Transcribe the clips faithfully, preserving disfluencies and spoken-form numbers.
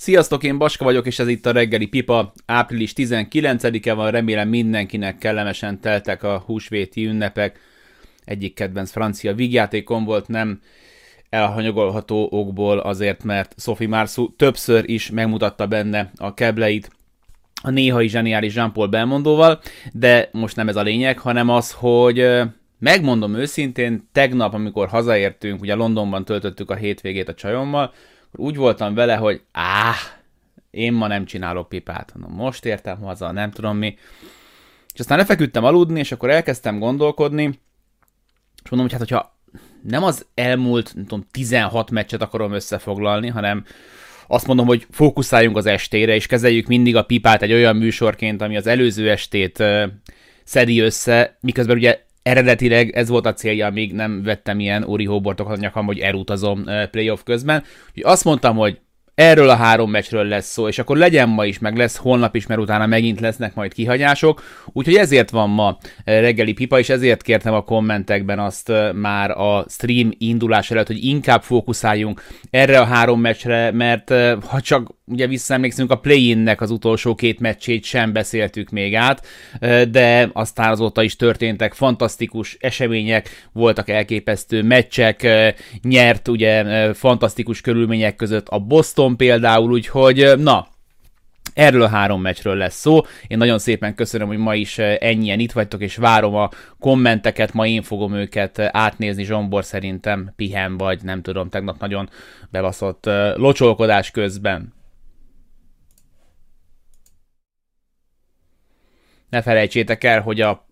Sziasztok, én Baska vagyok, és ez itt a reggeli pipa. április tizenkilencedike van, remélem mindenkinek kellemesen teltek a húsvéti ünnepek. Egyik kedvenc francia vígjátékom volt, nem elhanyagolható okból, azért, mert Sophie Marceau többször is megmutatta benne a kebleit a néhai zseniális Jean-Paul Belmondóval, de most nem ez a lényeg, hanem az, hogy megmondom őszintén, tegnap, amikor hazaértünk, ugye Londonban töltöttük a hétvégét a csajommal, úgy voltam vele, hogy áh, én ma nem csinálok pipát. No, most értem haza, nem tudom mi. És aztán lefeküdtem aludni, és akkor elkezdtem gondolkodni, és mondom, hogy hát, hogyha nem az elmúlt, nem tudom, tizenhat meccset akarom összefoglalni, hanem azt mondom, hogy fókuszáljunk az estére, és kezeljük mindig a pipát egy olyan műsorként, ami az előző estét szedi össze, miközben ugye eredetileg ez volt a célja, amíg nem vettem ilyen óri hóbortokat a nyakam, hogy elutazom playoff közben. Úgyhogy azt mondtam, hogy erről a három meccsről lesz szó, és akkor legyen ma is, meg lesz holnap is, mert utána megint lesznek majd kihagyások. Úgyhogy ezért van ma reggeli pipa, és ezért kértem a kommentekben azt már a stream indulás előtt, hogy inkább fókuszáljunk erre a három meccsre, mert ha csak ugye visszaemlékszünk, a play-innek az utolsó két meccsét sem beszéltük még át, de aztán azóta is történtek fantasztikus események, voltak elképesztő meccsek, nyert ugye fantasztikus körülmények között a Boston például, úgyhogy na, erről a három meccsről lesz szó. Én nagyon szépen köszönöm, hogy ma is ennyien itt vagytok, és várom a kommenteket, ma én fogom őket átnézni. Zsombor szerintem pihen vagy, nem tudom, tegnap nagyon bebaszott locsolkodás közben. Ne felejtsétek el, hogy a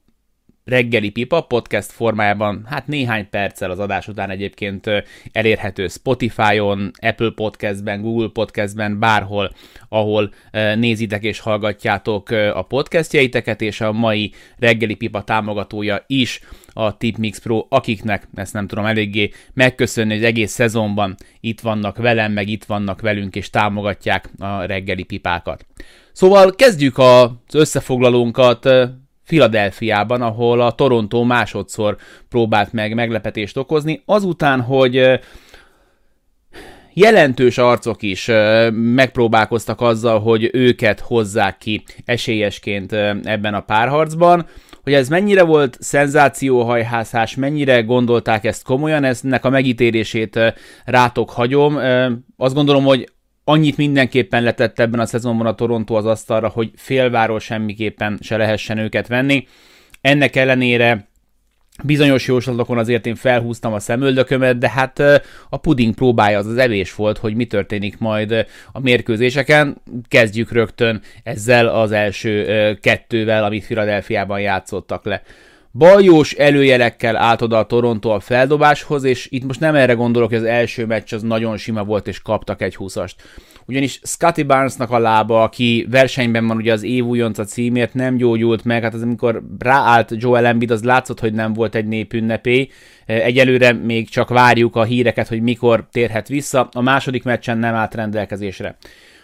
reggeli pipa podcast formájában, hát néhány perccel az adás után egyébként elérhető Spotify-on, Apple Podcastben, Google Podcastben, bárhol, ahol nézitek és hallgatjátok a podcastjeiteket, és a mai reggeli pipa támogatója is a TipMix Pro, akiknek ezt nem tudom eléggé megköszönni, hogy egész szezonban itt vannak velem, meg itt vannak velünk, és támogatják a reggeli pipákat. Szóval kezdjük az összefoglalónkat Philadelphiában, ahol a Toronto másodszor próbált meg meglepetést okozni, azután, hogy jelentős arcok is megpróbálkoztak azzal, hogy őket hozzák ki esélyesként ebben a párharcban. Hogy ez mennyire volt szenzációhajhászás, mennyire gondolták ezt komolyan, ennek a megítélését rátok hagyom. Azt gondolom, hogy annyit mindenképpen letett ebben a szezonban a Toronto az asztalra, hogy félváról semmiképpen se lehessen őket venni. Ennek ellenére bizonyos jóslatokon azért én felhúztam a szemöldökömet, de hát a puding próbája az az evés volt, hogy mi történik majd a mérkőzéseken. Kezdjük rögtön ezzel az első kettővel, amit Philadelphiában játszottak le. Baljós előjelekkel állt oda a Toronto a feldobáshoz, és itt most nem erre gondolok, hogy az első meccs az nagyon sima volt, és kaptak egy húszast. Ugyanis Scotty Barnesnak a lába, aki versenyben van ugye az év újonca címért, nem gyógyult meg, hát az amikor ráállt Joel Embiid, az látszott, hogy nem volt egy népünnepély. Egyelőre még csak várjuk a híreket, hogy mikor térhet vissza, a második meccsen nem állt rendelkezésre.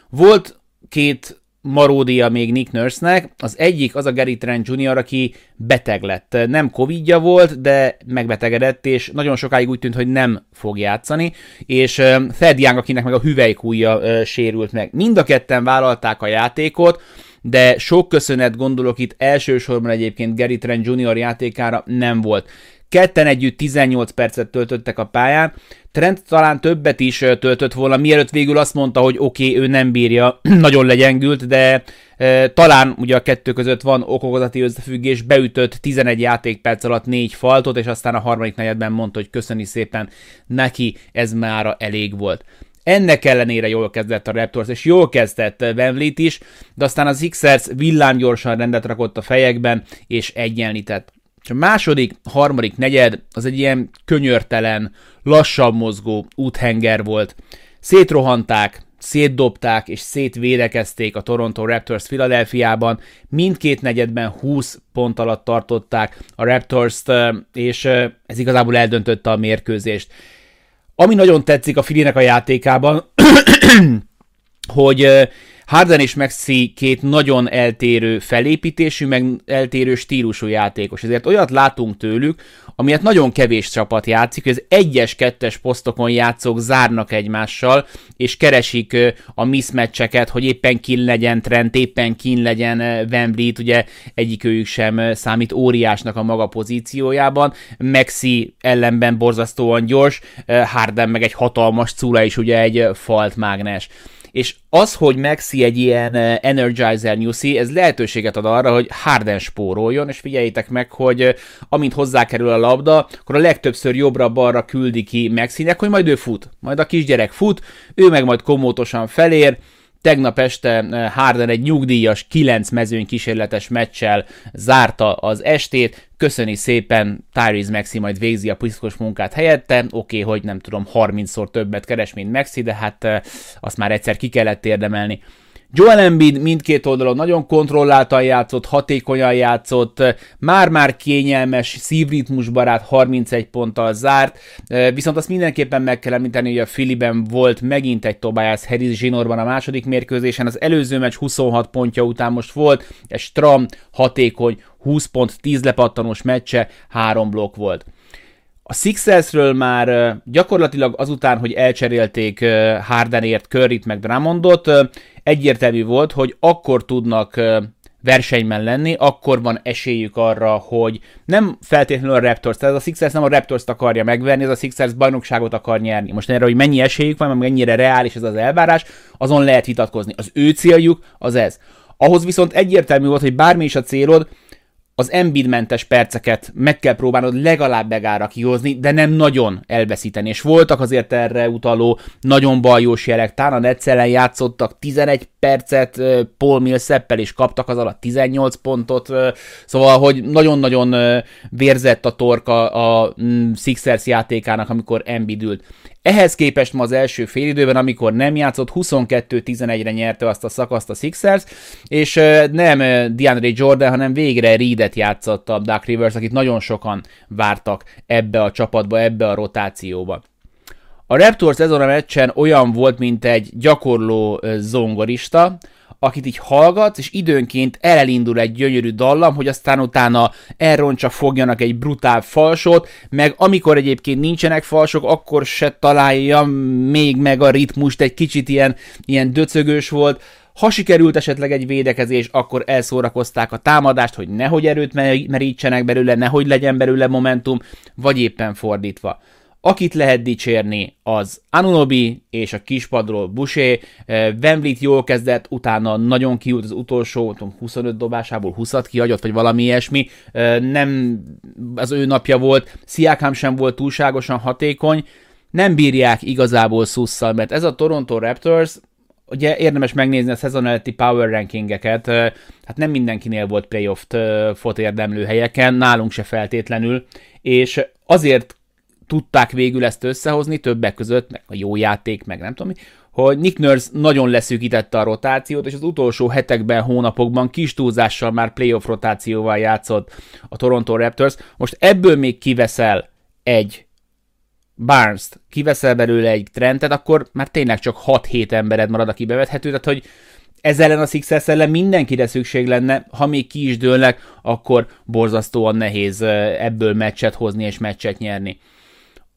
Volt két maródia még Nick Nurse-nek, az egyik az a Gary Trent junior, aki beteg lett. Nem covidja volt, de megbetegedett, és nagyon sokáig úgy tűnt, hogy nem fog játszani, és Thad Young, akinek meg a hüvelykújja sérült meg. Mind a ketten vállalták a játékot, de sok köszönet, gondolok itt elsősorban egyébként Gary Trent junior játékára, nem volt. Ketten együtt tizennyolc percet töltöttek a pályán, Trent talán többet is töltött volna, mielőtt végül azt mondta, hogy oké, okay, ő nem bírja, nagyon legyengült, de e, talán ugye a kettő között van okokozati összefüggés, beütött tizenegy játékperc alatt négy faltot, és aztán a harmadik negyedben mondta, hogy köszöni szépen neki, ez mára elég volt. Ennek ellenére jól kezdett a Raptors, és jól kezdett VanVleet is, de aztán a Sixers villámgyorsan rendet rakott a fejekben, és egyenlített. És a második, harmadik negyed az egy ilyen könyörtelen, lassabb mozgó úthenger volt. Szétrohanták, szétdobták és szétvédekezték a Toronto Raptors Philadelphiában. Mindkét negyedben húsz pont alatt tartották a Raptors-t, és ez igazából eldöntötte a mérkőzést. Ami nagyon tetszik a Phillynek a játékában, hogy Harden és Maxey két nagyon eltérő felépítésű, meg eltérő stílusú játékos. Ezért olyat látunk tőlük, amilyet nagyon kevés csapat játszik, hogy az egyes, kettes posztokon játszók zárnak egymással, és keresik a mismatcheket, hogy éppen kin legyen Trent, éppen kin legyen VanVleet, ugye egyikőjük sem számít óriásnak a maga pozíciójában, Maxey ellenben borzasztóan gyors, Harden meg egy hatalmas cula is, ugye egy falt mágnes. És az, hogy Maxey egy ilyen energizer nyuszi, ez lehetőséget ad arra, hogy Harden spóroljon, és figyeljétek meg, hogy amint hozzákerül a labda, akkor a legtöbbször jobbra-balra küldi ki Maxeynek, hogy majd ő fut, majd a kisgyerek fut, ő meg majd komótosan felér. Tegnap este Harden egy nyugdíjas kilenc mezőny kísérletes meccsel zárta az estét, köszöni szépen, Tyrese Maxey majd végzi a piszkos munkát helyette, oké, okay, hogy nem tudom, harmincszor többet keres, mint Maxey, de hát azt már egyszer ki kellett érdemelni. Joel Embiid mindkét oldalon nagyon kontrolláltan játszott, hatékonyan játszott, már-már kényelmes, szívritmusbarát harmincegy ponttal zárt, viszont azt mindenképpen meg kell említeni, hogy a Phillyben volt megint egy Tobias Harris zsinórban a második mérkőzésen, az előző meccs huszonhat pontja után most volt, egy stram, hatékony, húsz pont, tíz lepattanós meccse, három blokk volt. A Sixersről már gyakorlatilag azután, hogy elcserélték Hardenért, Curryt meg Drummondot, egyértelmű volt, hogy akkor tudnak versenyben lenni, akkor van esélyük arra, hogy nem feltétlenül a Raptors, tehát ez a Sixers nem a Raptors-t akarja megverni, ez a Sixers bajnokságot akar nyerni. Most erre, hogy mennyi esélyük van, mennyire reális ez az elvárás, azon lehet vitatkozni. Az ő céljuk az ez. Ahhoz viszont egyértelmű volt, hogy bármi is a célod, az Embiid-mentes perceket meg kell próbálnod legalább megára kihozni, de nem nagyon elveszíteni. És voltak azért erre utaló nagyon baljós jelek. Tán a Netsz ellen játszottak tizenegy percet, Paul Millsappel is kaptak az alatt tizennyolc pontot. Szóval, hogy nagyon-nagyon vérzett a torka a Sixers játékának, amikor Embiid ült. Ehhez képest ma az első félidőben, amikor nem játszott, huszonkettő tizenegyre nyerte azt a szakaszt a Sixers, és nem DeAndre Jordan, hanem végre Reedet játszott a Doc Rivers, akit nagyon sokan vártak ebbe a csapatba, ebbe a rotációba. A Raptors ezen a meccsen olyan volt, mint egy gyakorló zongorista, akit így hallgatsz, és időnként elindul egy gyönyörű dallam, hogy aztán utána elroncsa fogjanak egy brutál falsot, meg amikor egyébként nincsenek falsok, akkor se találja még meg a ritmust, egy kicsit ilyen, ilyen döcögős volt. Ha sikerült esetleg egy védekezés, akkor elszórakozták a támadást, hogy nehogy erőt merítsenek belőle, nehogy legyen belőle momentum, vagy éppen fordítva. Akit lehet dicsérni, az Anunoby és a kispadról Boucher. VanVleet jól kezdett, utána nagyon kiült az utolsó tudom, huszonöt dobásából, húszat kihagyott, vagy valami ilyesmi. Nem az ő napja volt, Siakam sem volt túlságosan hatékony. Nem bírják igazából szusszal, mert ez a Toronto Raptors, ugye érdemes megnézni a szezon előtti power rankingeket, hát nem mindenkinél volt playoff-t érdemlő helyeken, nálunk se feltétlenül, és azért tudták végül ezt összehozni, többek között, meg a jó játék, meg nem tudom mi, hogy Nick Nurse nagyon leszűkítette a rotációt, és az utolsó hetekben, hónapokban kis túlzással már playoff rotációval játszott a Toronto Raptors. Most ebből még kiveszel egy Barnes-t, kiveszel belőle egy Trentet, akkor már tényleg csak hat-hét embered marad, aki bevethető, tehát hogy ez ellen a Sixers ellen mindenkire szükség lenne, ha még ki is dőlnek, akkor borzasztóan nehéz ebből meccset hozni és meccset nyerni.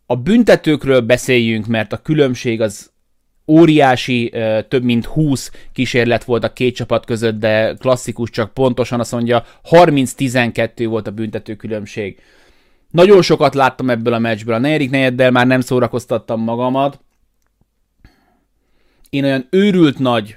A büntetőkről beszéljünk, mert a különbség az óriási, több mint húsz kísérlet volt a két csapat között, de klasszikus, csak pontosan azt mondja, harminc tizenkettő volt a büntető különbség. Nagyon sokat láttam ebből a meccsből, a negyedik negyeddel már nem szórakoztattam magamat. Én olyan őrült nagy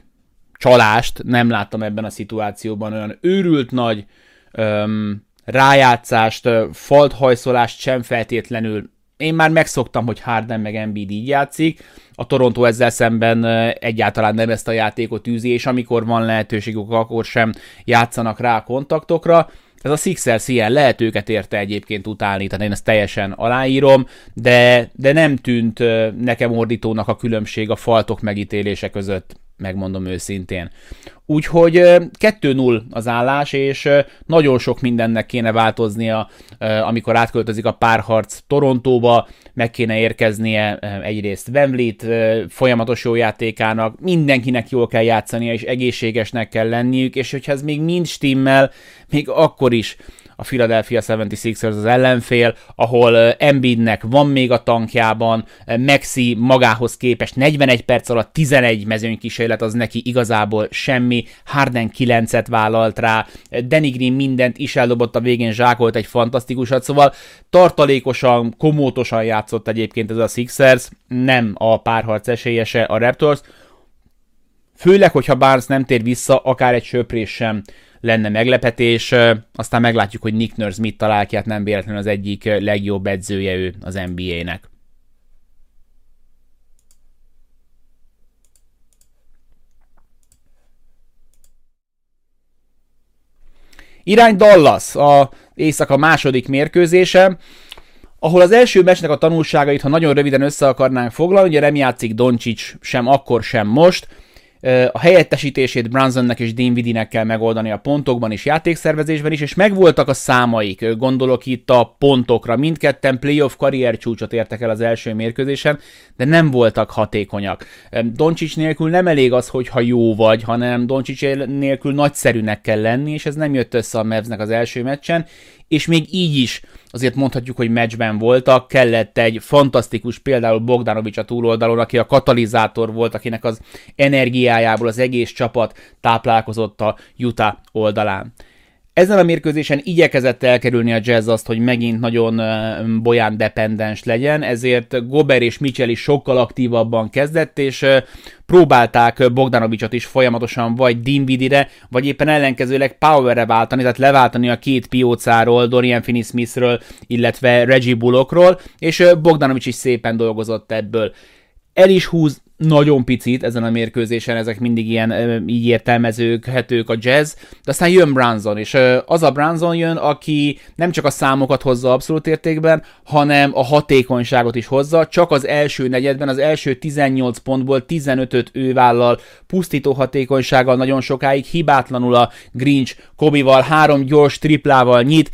csalást nem láttam ebben a szituációban, olyan őrült nagy öm, rájátszást, falthajszolást sem feltétlenül. Én már megszoktam, hogy Harden meg Embiid így játszik, a Toronto ezzel szemben egyáltalán nem ezt a játékot űzi, és amikor van lehetőségük, akkor sem játszanak rá a kontaktokra. Ez a Sixers ilyen, lehet őket érte egyébként utálni, tehát én ezt teljesen aláírom, de, de nem tűnt nekem ordítónak a különbség a faltok megítélése között, megmondom őszintén. Úgyhogy kettő null az állás, és nagyon sok mindennek kéne változnia, amikor átköltözik a párharc Torontóba, meg kéne érkeznie egyrészt VanVleet folyamatos jó játékának, mindenkinek jól kell játszania, és egészségesnek kell lenniük, és hogyha ez még mind stimmel, még akkor is a Philadelphia hetvenhatos az ellenfél, ahol Embiidnek van még a tankjában, Maxey magához képest negyvenegy perc alatt tizenegy mezőnykísérlet, az neki igazából semmi, Harden kilencet vállalt rá, Danny Green mindent is eldobott a végén, zsákolt egy fantasztikusat, szóval tartalékosan, komótosan játszott egyébként ez a Sixers, nem a párharc esélyese a Raptors, főleg, hogyha Barnes nem tér vissza, akár egy söprés sem lenne meglepetés, aztán meglátjuk, hogy Nick Nurse mit talál ki, hát nem véletlenül az egyik legjobb edzője ő az en bé á-nek. Irány Dallas, az éjszaka második mérkőzése, ahol az első meccsnek a tanulságait, ha nagyon röviden össze akarnánk foglalni, ugye nem játszik Dončić sem akkor, sem most. A helyettesítését Brunsonnek és Dinwiddie-nek kell megoldani a pontokban és játékszervezésben is, és megvoltak a számaik, gondolok itt a pontokra. Mindketten playoff karriercsúcsot értek el az első mérkőzésen, de nem voltak hatékonyak. Dončić nélkül nem elég az, hogyha jó vagy, hanem Dončić nélkül nagyszerűnek kell lenni, és ez nem jött össze a Mavsnek az első meccsen, és még így is azért mondhatjuk, hogy meccsben voltak, kellett egy fantasztikus, például Bogdanović a túloldalon, aki a katalizátor volt, akinek az energiájából az egész csapat táplálkozott a Utah oldalán. Ezen a mérkőzésen igyekezett elkerülni a Jazz azt, hogy megint nagyon bolyán dependens legyen, ezért Gober és Mitchell is sokkal aktívabban kezdett, és próbálták Bogdanovićot is folyamatosan vagy Dinwiddie-re, vagy éppen ellenkezőleg Power-re váltani, tehát leváltani a két piócáról, Dorian Finney-Smithről, illetve Reggie Bullockról, és Bogdanović is szépen dolgozott ebből. El is húz nagyon picit ezen a mérkőzésen, ezek mindig ilyen így értelmezőhetők a Jazz, de aztán jön Brunson, és az a Brunson jön, aki nem csak a számokat hozza abszolút értékben, hanem a hatékonyságot is hozza, csak az első negyedben, az első tizennyolc pontból tizenötöt ő vállal, pusztító hatékonysággal nagyon sokáig, hibátlanul a Grinch Kobival, három gyors triplával nyit.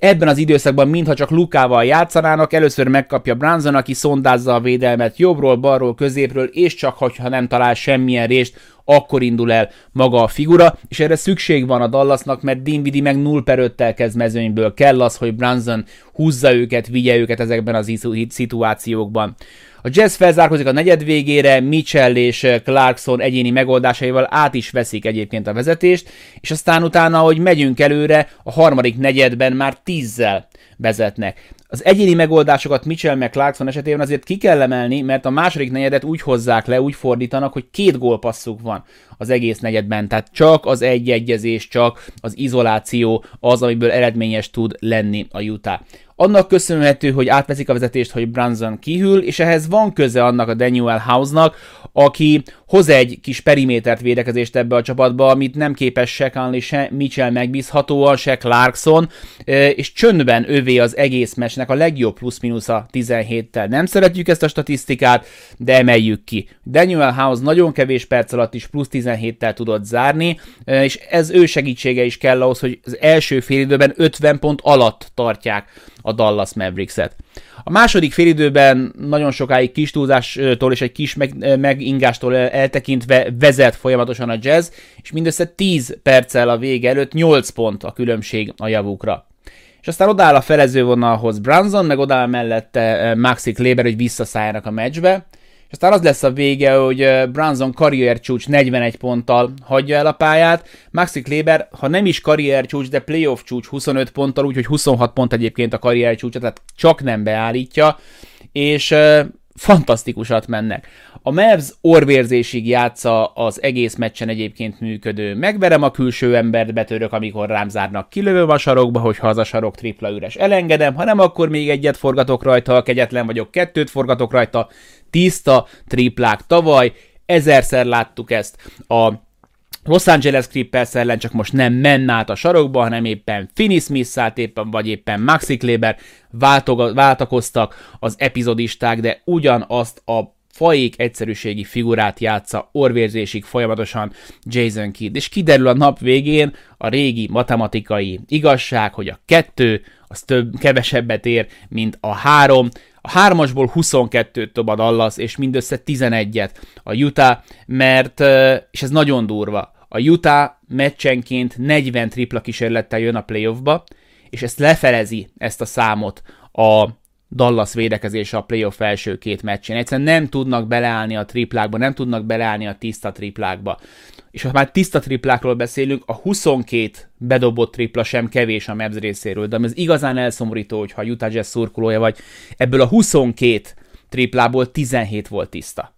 Ebben az időszakban mintha csak Lukával játszanának, először megkapja Brunson, aki szondázza a védelmet jobbról, balról, középről, és csak hogyha nem talál semmilyen rést, akkor indul el maga a figura, és erre szükség van a Dallasnak, mert Dinwiddie meg nulla per öttel kezd mezőnyből, kell az, hogy Brunson húzza őket, vigye őket ezekben az szituációkban. A Jazz felzárkozik a negyed végére, Mitchell és Clarkson egyéni megoldásaival át is veszik egyébként a vezetést, és aztán utána, hogy megyünk előre, a harmadik negyedben már tízzel vezetnek. Az egyéni megoldásokat Mitchell meg Clarkson esetében azért ki kell emelni, mert a második negyedet úgy hozzák le, úgy fordítanak, hogy két gólpasszuk van az egész negyedben, tehát csak az egyegyezés, csak az izoláció az, amiből eredményes tud lenni a Utah. Annak köszönhető, hogy átveszik a vezetést, hogy Brunson kihűl, és ehhez van köze annak a Daniel House-nak, aki hoz egy kis perimétert védekezést ebbe a csapatba, amit nem képes se Conley, se Mitchell megbízhatóan, se Clarkson, és csöndben övé az egész meccsnek a legjobb plusz-minusza tizenhéttel. Nem szeretjük ezt a statisztikát, de emeljük ki. Daniel House nagyon kevés perc alatt is plusz tizenhéttel tudott zárni, és ez ő segítsége is kell ahhoz, hogy az első félidőben ötven pont alatt tartják a Dallas Mavericks-et. A második félidőben nagyon sokáig kis túlzástól és egy kis meg, megingástól eltekintve vezet folyamatosan a Jazz, és mindössze tíz perccel a vége előtt nyolc pont a különbség a javukra. És aztán odáll a felezővonalhoz Brunson, meg odáll mellette Maxey Kleber, hogy visszaszálljanak a meccsbe, és aztán az lesz a vége, hogy Brunson karriercsúcs negyvenegy ponttal hagyja el a pályát, Maxey Kleber, ha nem is karriercsúcs, de playoff csúcs huszonöt ponttal, úgyhogy huszonhat pont egyébként a karriercsúcsa, tehát csak nem beállítja, és fantasztikusat mennek. A Mavs orvérzésig játsza az egész meccsen egyébként működő. Megverem a külső embert, betörök, amikor rám zárnak, kilövöm a sarokba, hogyha az a sarok tripla üres, elengedem, ha nem, akkor még egyet forgatok rajta, ha kegyetlen vagyok, kettőt forgatok rajta, tiszta triplák. Tavaly ezerszer láttuk ezt a Los Angeles Clippers ellen, csak most nem menn át a sarokba, hanem éppen Finney-Smith-szállt, éppen, vagy éppen Maxey Kleber váltog- váltakoztak az epizodisták, de ugyanazt a fajék egyszerűségi figurát játsza orvérzésig folyamatosan Jason Kidd. És kiderül a nap végén a régi matematikai igazság, hogy a kettő az több, kevesebbet ér, mint a három. A hármasból huszonkettőt dob a Dallas, és mindössze tizenegyet a Utah, mert, és ez nagyon durva, a Utah meccsenként negyven tripla kísérlettel jön a playoffba, és ezt lefelezi, ezt a számot a Dallas védekezése a playoff első két meccsén. Egyszerűen nem tudnak beleállni a triplákba, nem tudnak beleállni a tiszta triplákba. És ha már tiszta triplákról beszélünk, a huszonkét bedobott tripla sem kevés a Mavs részéről, de ami az igazán elszomorító, hogyha Utah Jazz szurkolója vagy, ebből a huszonkét triplából tizenhét volt tiszta.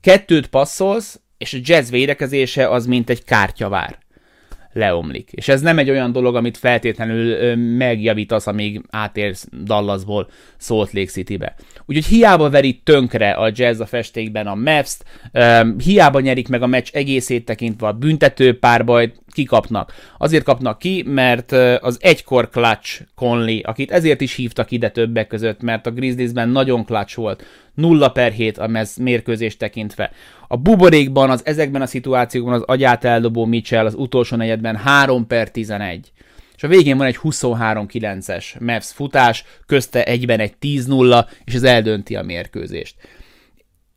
Kettőt passzolsz, és a Jazz védekezése az mint egy kártyavár. Leomlik. És ez nem egy olyan dolog, amit feltétlenül megjavítasz, amíg átérsz Dallasból Salt Lake Citybe. Úgyhogy hiába veri tönkre a Jazz a festékben a Mavs-t, hiába nyerik meg a meccs egészét tekintve a büntető párbajt, kikapnak. Azért kapnak ki, mert az egykor clutch Conley, akit ezért is hívtak ide többek között, mert a Grizzliesben nagyon clutch volt, nulla per hét a mérkőzést tekintve. A buborékban, az ezekben a szituációkban az agyát eldobó Mitchell az utolsó negyedben három per tizenegy. És a végén van egy huszonhárom kilences Mavs futás, közte egyben egy tíz nulla, és ez eldönti a mérkőzést.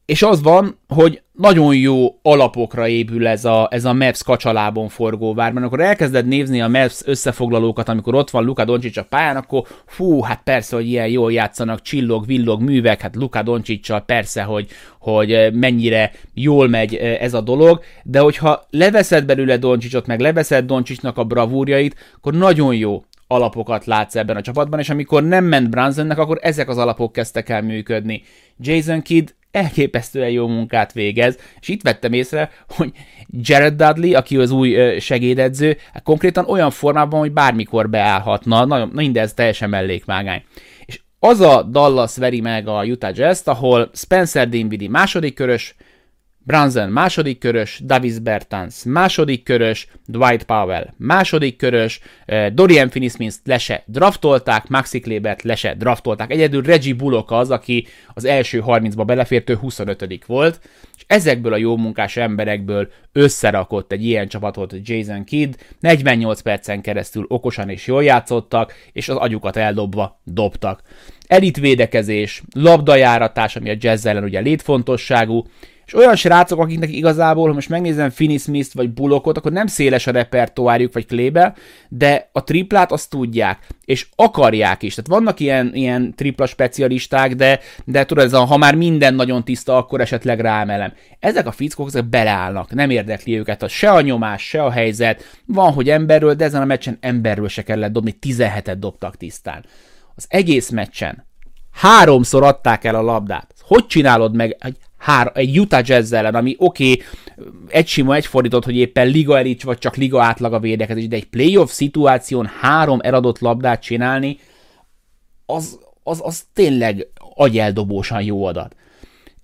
És az van, hogy nagyon jó alapokra épül ez a, ez a Mavs kacsalábon forgó vár, mert akkor elkezded nézni a Mavs összefoglalókat, amikor ott van Luka Dončić a pályán, akkor fú, hát persze, hogy ilyen jól játszanak, csillog, villog, művek, hát Luka Dončićsal persze, hogy, hogy mennyire jól megy ez a dolog, de hogyha leveszed belőle Dončićot, meg leveszed Dončićnak a bravúrjait, akkor nagyon jó alapokat látsz ebben a csapatban, és amikor nem ment Brunsonnek, akkor ezek az alapok kezdtek el működni. Jason Kidd elképesztően jó munkát végez, és itt vettem észre, hogy Jared Dudley, aki az új segédedző, konkrétan olyan formában, hogy bármikor beállhatna, na, mindez teljesen mellékvágány. És az a Dallas veri meg a Utah Jazz-t, ahol Spencer Dinwiddie második körös, Brunson második körös, Davis Bertans második körös, Dwight Powell második körös, Dorian Finney-Smith le se draftolták, Maxey Klebert le se draftolták. Egyedül Reggie Bullock az, aki az első harmincba belefértő huszonötödik volt, és ezekből a jó munkás emberekből összerakott egy ilyen csapatot Jason Kidd, negyvennyolc percen keresztül okosan és jól játszottak, és az agyukat eldobva dobtak. Elitvédekezés, labdajáratás, ami a Jazz ellen ugye létfontosságú, és olyan srácok, akiknek igazából, ha most megnézem Finney-Smitht vagy Bullockot, akkor nem széles a repertoárjuk, vagy Kleber, de a triplát azt tudják, és akarják is. Tehát vannak ilyen, ilyen tripla specialisták, de, de tudod, ez a, ha már minden nagyon tiszta, akkor esetleg ráemelem. Ezek a fickók ezek beleállnak, nem érdekli őket se a nyomás, se a helyzet. Van, hogy emberről, de ezen a meccsen emberről se kellett dobni, tizenhetet dobtak tisztán. Az egész meccsen háromszor adták el a labdát. Hogy csinálod meg Hár, egy Utah Jazz ellen, ami oké, okay, egy sima, egy fordított, hogy éppen liga elit, vagy csak liga átlag a védekezés, de egy playoff szituáción három eladott labdát csinálni, az, az, az tényleg agyeldobósan jó adat.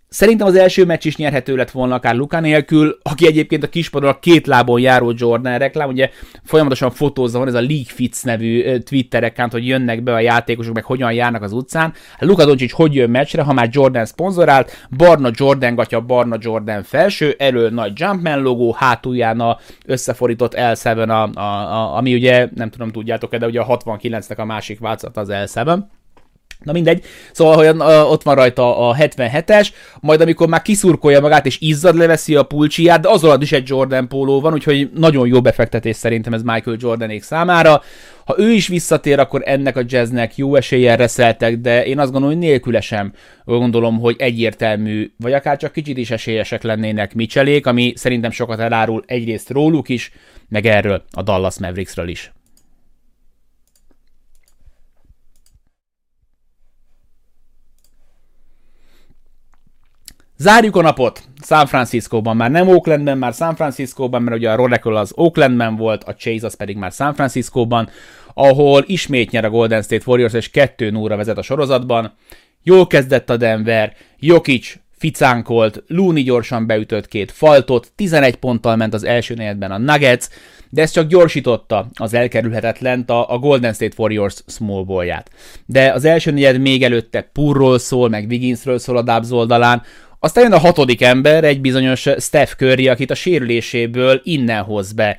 Szerintem az első meccs is nyerhető lett volna akár Luka nélkül, aki egyébként a kispadon a két lábon járó Jordan reklám, ugye folyamatosan fotózza van ez a League Fits nevű Twitter account, hogy jönnek be a játékosok, meg hogyan járnak az utcán. Luka Dončić hogy jön meccsre, ha már Jordan szponzorált, barna Jordan gatya, barna Jordan felső, elől nagy Jumpman logó, hátulján a összefordított el hét, a, a, a, ami ugye, nem tudom tudjátok-e, de ugye a hatvankilencnek a másik változata az el hét. Na mindegy, szóval hogy ott van rajta a hetvenhetes, majd amikor már kiszurkolja magát és izzad, leveszi a pulcsiját, de az alatt is egy Jordan póló van, úgyhogy nagyon jó befektetés szerintem ez Michael Jordanék számára. Ha ő is visszatér, akkor ennek a Jazznek jó eséllyel reszeltek, de én azt gondolom, hogy nélküle sem gondolom, hogy egyértelmű, vagy akár csak kicsit is esélyesek lennének Mitchellék, ami szerintem sokat elárul egyrészt róluk is, meg erről a Dallas Mavericksről is. Zárjuk a napot San Franciscóban, már nem Oaklandben, már San Franciscóban, mert ugye a Rodekol az Oaklandben volt, a Chase az pedig már San Franciscóban, ahol ismét nyer a Golden State Warriors, és kettő nulla vezet a sorozatban. Jól kezdett a Denver, Jokić ficánkolt, Looney gyorsan beütött két faltot, tizenegy ponttal ment az első negyedben a Nuggets, de ez csak gyorsította az elkerülhetetlent a Golden State Warriors small ballját. De az első negyed még előtte Poole-ról szól, meg Wigginsről szól a Dubs oldalán, aztán jön a hatodik ember, egy bizonyos Steph Curry, akit a sérüléséből innen hoz be,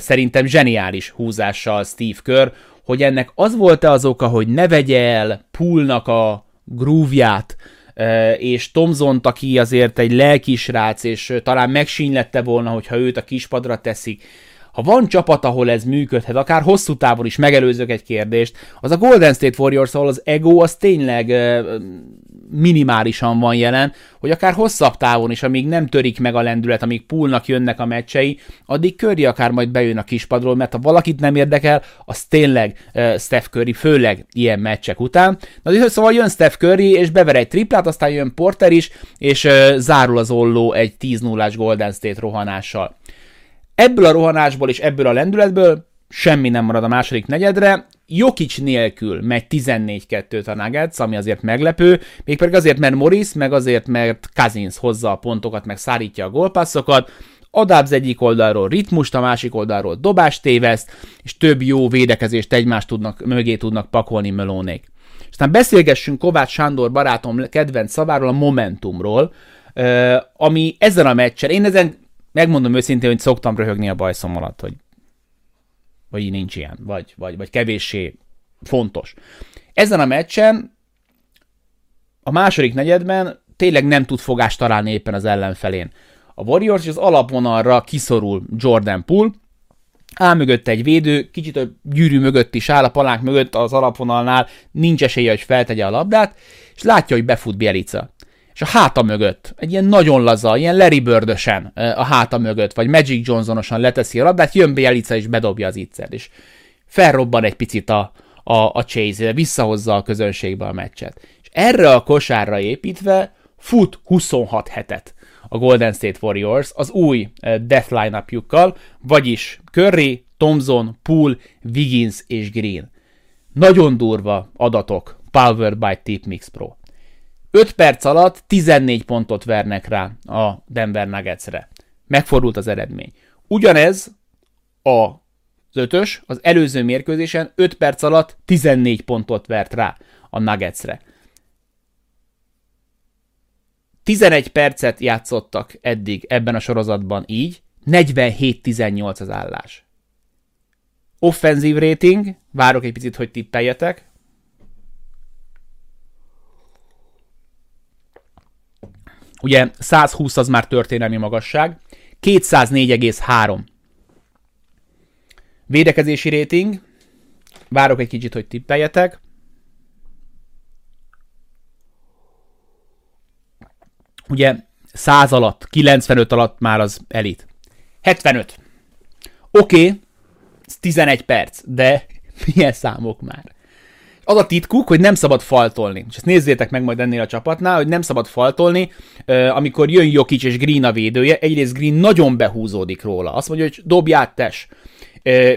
szerintem zseniális húzással Steve Kerr, hogy ennek az volt-e az oka, hogy ne vegye el Poole-nak a groove-ját, és Thompsont, aki azért egy lelkisrác, és talán megsínylette volna, hogyha őt a kispadra teszik. Ha van csapat, ahol ez működhet, akár hosszú távon is, megelőzök egy kérdést, az a Golden State Warriors, ahol az ego az tényleg minimálisan van jelen, hogy akár hosszabb távon is, amíg nem törik meg a lendület, amíg Poole-nak jönnek a meccsei, addig Curry akár majd bejön a kispadról, mert ha valakit nem érdekel, az tényleg Steph Curry, főleg ilyen meccsek után. Na, szóval jön Steph Curry, és bever egy triplát, aztán jön Porter is, és zárul az olló egy tíz nullás Golden State rohanással. Ebből a rohanásból és ebből a lendületből semmi nem marad a második negyedre. Jokić nélkül megy tizennégy kettőt a Nuggets, ami azért meglepő, mégpedig azért, mert Morris, meg azért, mert Cousins hozza a pontokat, meg szárítja a gólpasszokat. A Dubs egyik oldalról ritmust, a másik oldalról dobást téveszt, és több jó védekezést egymást tudnak, mögé tudnak pakolni Melonék. Aztán beszélgessünk Kovács Sándor barátom kedvenc szaváról, a momentumról, ami ezen a meccsen, én ezen megmondom őszintén, hogy szoktam röhögni a bajszom alatt, hogy vagy nincs ilyen, vagy, vagy, vagy kevéssé fontos. Ezen a meccsen a második negyedben tényleg nem tud fogást találni éppen az ellenfelén. A Warriors az alapvonalra kiszorul Jordan Poole, áll mögött egy védő, kicsit a gyűrű mögött is áll, a palánk mögött az alapvonalnál, nincs esélye, hogy feltegye a labdát, és látja, hogy befut Bielica. És a háta mögött, egy ilyen nagyon laza, ilyen Larry Birdösen a háta mögött, vagy Magic Johnsonosan leteszi a labdát, jön Bielica és bedobja az iccet, és felrobban egy picit a, a, a Chase, visszahozza a közönségbe a meccset. És erre a kosárra építve fut huszonhat hetet a Golden State Warriors az új death line-upjukkal, vagyis Curry, Thompson, Poole, Wiggins és Green. Nagyon durva adatok, Powered by Tip Mix Pro. öt perc alatt tizennégy pontot vernek rá a Denver Nuggetsre. Megfordult az eredmény. Ugyanez az ötös, az előző mérkőzésen öt perc alatt tizennégy pontot vert rá a Nuggetsre. tizenegy percet játszottak eddig ebben a sorozatban így, negyvenhét tizennyolc az állás. Offenzív rating, várok egy picit, hogy tippeljetek. Ugye százhúsz az már történelmi magasság, kétszáznégy egész három. Védekezési rating, várok egy kicsit, hogy tippeljetek. Ugye száz alatt, kilencvenöt alatt már az elit. hetvenöt. Oké, okay, ez tizenegy perc, de milyen számok már? Az a titkuk, hogy nem szabad faltolni. És ezt nézzétek meg majd ennél a csapatnál, hogy nem szabad faltolni, amikor jön Jokić és Green a védője. Egyrészt Green nagyon behúzódik róla. Azt mondja, hogy dobját tes.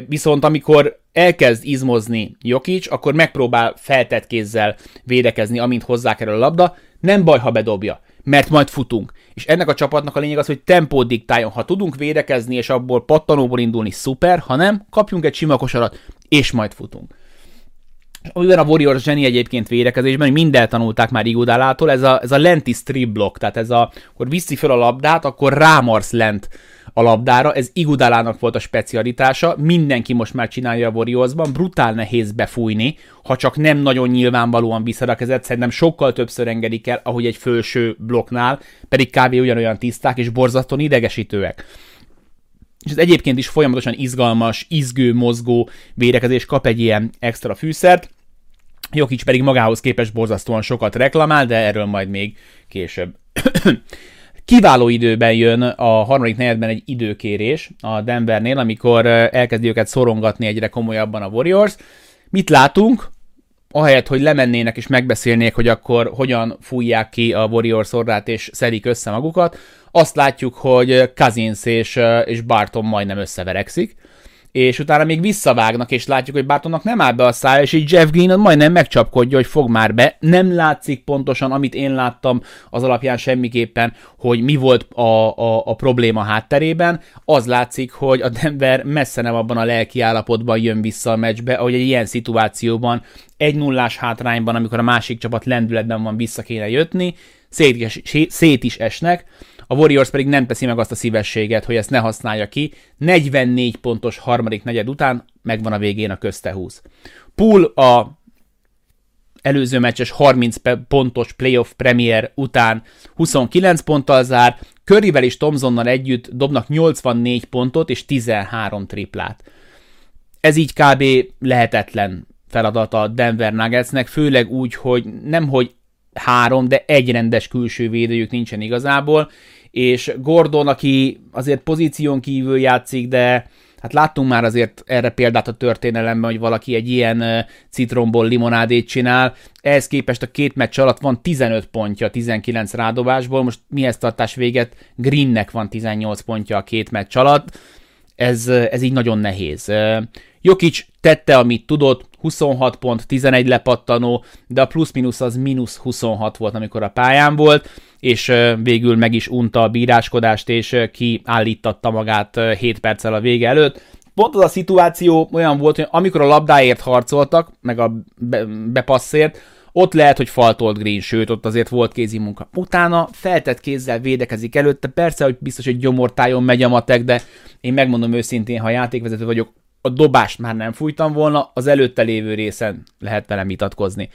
Viszont amikor elkezd izmozni Jokić, akkor megpróbál feltett kézzel védekezni, amint hozzákerül a labda. Nem baj, ha bedobja, mert majd futunk. És ennek a csapatnak a lényeg az, hogy tempót diktáljon. Ha tudunk védekezni és abból pattanóból indulni, szuper, ha nem, kapjunk egy sima kosarat, és majd futunk. Olyan a Warriors zseni egyébként védekezésben, hogy mindent tanulták már Igodalától, ez a, ez a lenti strip block, tehát ez a, akkor viszi fel a labdát, akkor rámarsz lent a labdára, ez Iguodalának volt a specialitása, mindenki most már csinálja a Warriorsban, brutál nehéz befújni, ha csak nem nagyon nyilvánvalóan viszed a kezed, szerintem sokkal többször engedik el, ahogy egy felső blokknál, pedig kb. Ugyanolyan tiszták és borzasztóan idegesítőek. És ez egyébként is folyamatosan izgalmas, izgő, mozgó védekezés, kap egy ilyen extra fűszert. Jokić pedig magához képest borzasztóan sokat reklamál, de erről majd még később. Kiváló időben jön a harmadik negyedben egy időkérés a Denvernél, amikor elkezdi őket szorongatni egyre komolyabban a Warriors. Mit látunk? Ahelyett, hogy lemennének és megbeszélnék, hogy akkor hogyan fújják ki a Warriors orrát és szedik össze magukat, azt látjuk, hogy Cousins és, és Barton majdnem összeverekszik. és utána még visszavágnak, és látjuk, hogy Bartonnak nem áll be a szája, és így Jeff Green majdnem megcsapkodja, hogy fog már be. Nem látszik pontosan, amit én láttam az alapján semmiképpen, hogy mi volt a, a, a probléma hátterében. Az látszik, hogy a Denver messze nem abban a lelki állapotban jön vissza a meccsbe, ahogy egy ilyen szituációban, egy nullás hátrányban, amikor a másik csapat lendületben van, vissza kéne jötni, szét, szét is esnek. A Warriors pedig nem teszi meg azt a szívességet, hogy ezt ne használja ki. negyvennégy pontos harmadik negyed után megvan a végén a közte húsz. Poole a előző meccses harminc pontos playoff premier után huszonkilenc ponttal zár, Curryvel és Thompsonnal együtt dobnak nyolcvannégy pontot és tizenhárom triplát. Ez így kb. Lehetetlen feladata a Denver Nuggetsnek, főleg úgy, hogy nemhogy három, de egy rendes külső védőjük nincsen igazából, és Gordon, aki azért pozíción kívül játszik, de hát láttunk már azért erre példát a történelemben, hogy valaki egy ilyen citromból limonádét csinál. Ehhez képest a két meccs alatt van tizenöt pontja a tizenkilenc rádobásból, most mihez tartás véget? Greennek van tizennyolc pontja a két meccs alatt, ez, ez így nagyon nehéz. Jokić tette, amit tudott, huszonhat pont, tizenegy lepattanó, de a plusz-minusz az mínusz huszonhat volt, amikor a pályán volt, és végül meg is unta a bíráskodást, és kiállítatta magát hét perccel a vége előtt. Pont az a szituáció olyan volt, hogy amikor a labdáért harcoltak, meg a bepasszért, ott lehet, hogy faltolt Green, sőt, ott azért volt kézi munka. Utána feltett kézzel védekezik előtte, persze, hogy biztos, hogy gyomortájon megy a matek, de én megmondom őszintén, ha játékvezető vagyok, a dobást már nem fújtam volna, az előtte lévő részen lehet velem vitatkozni.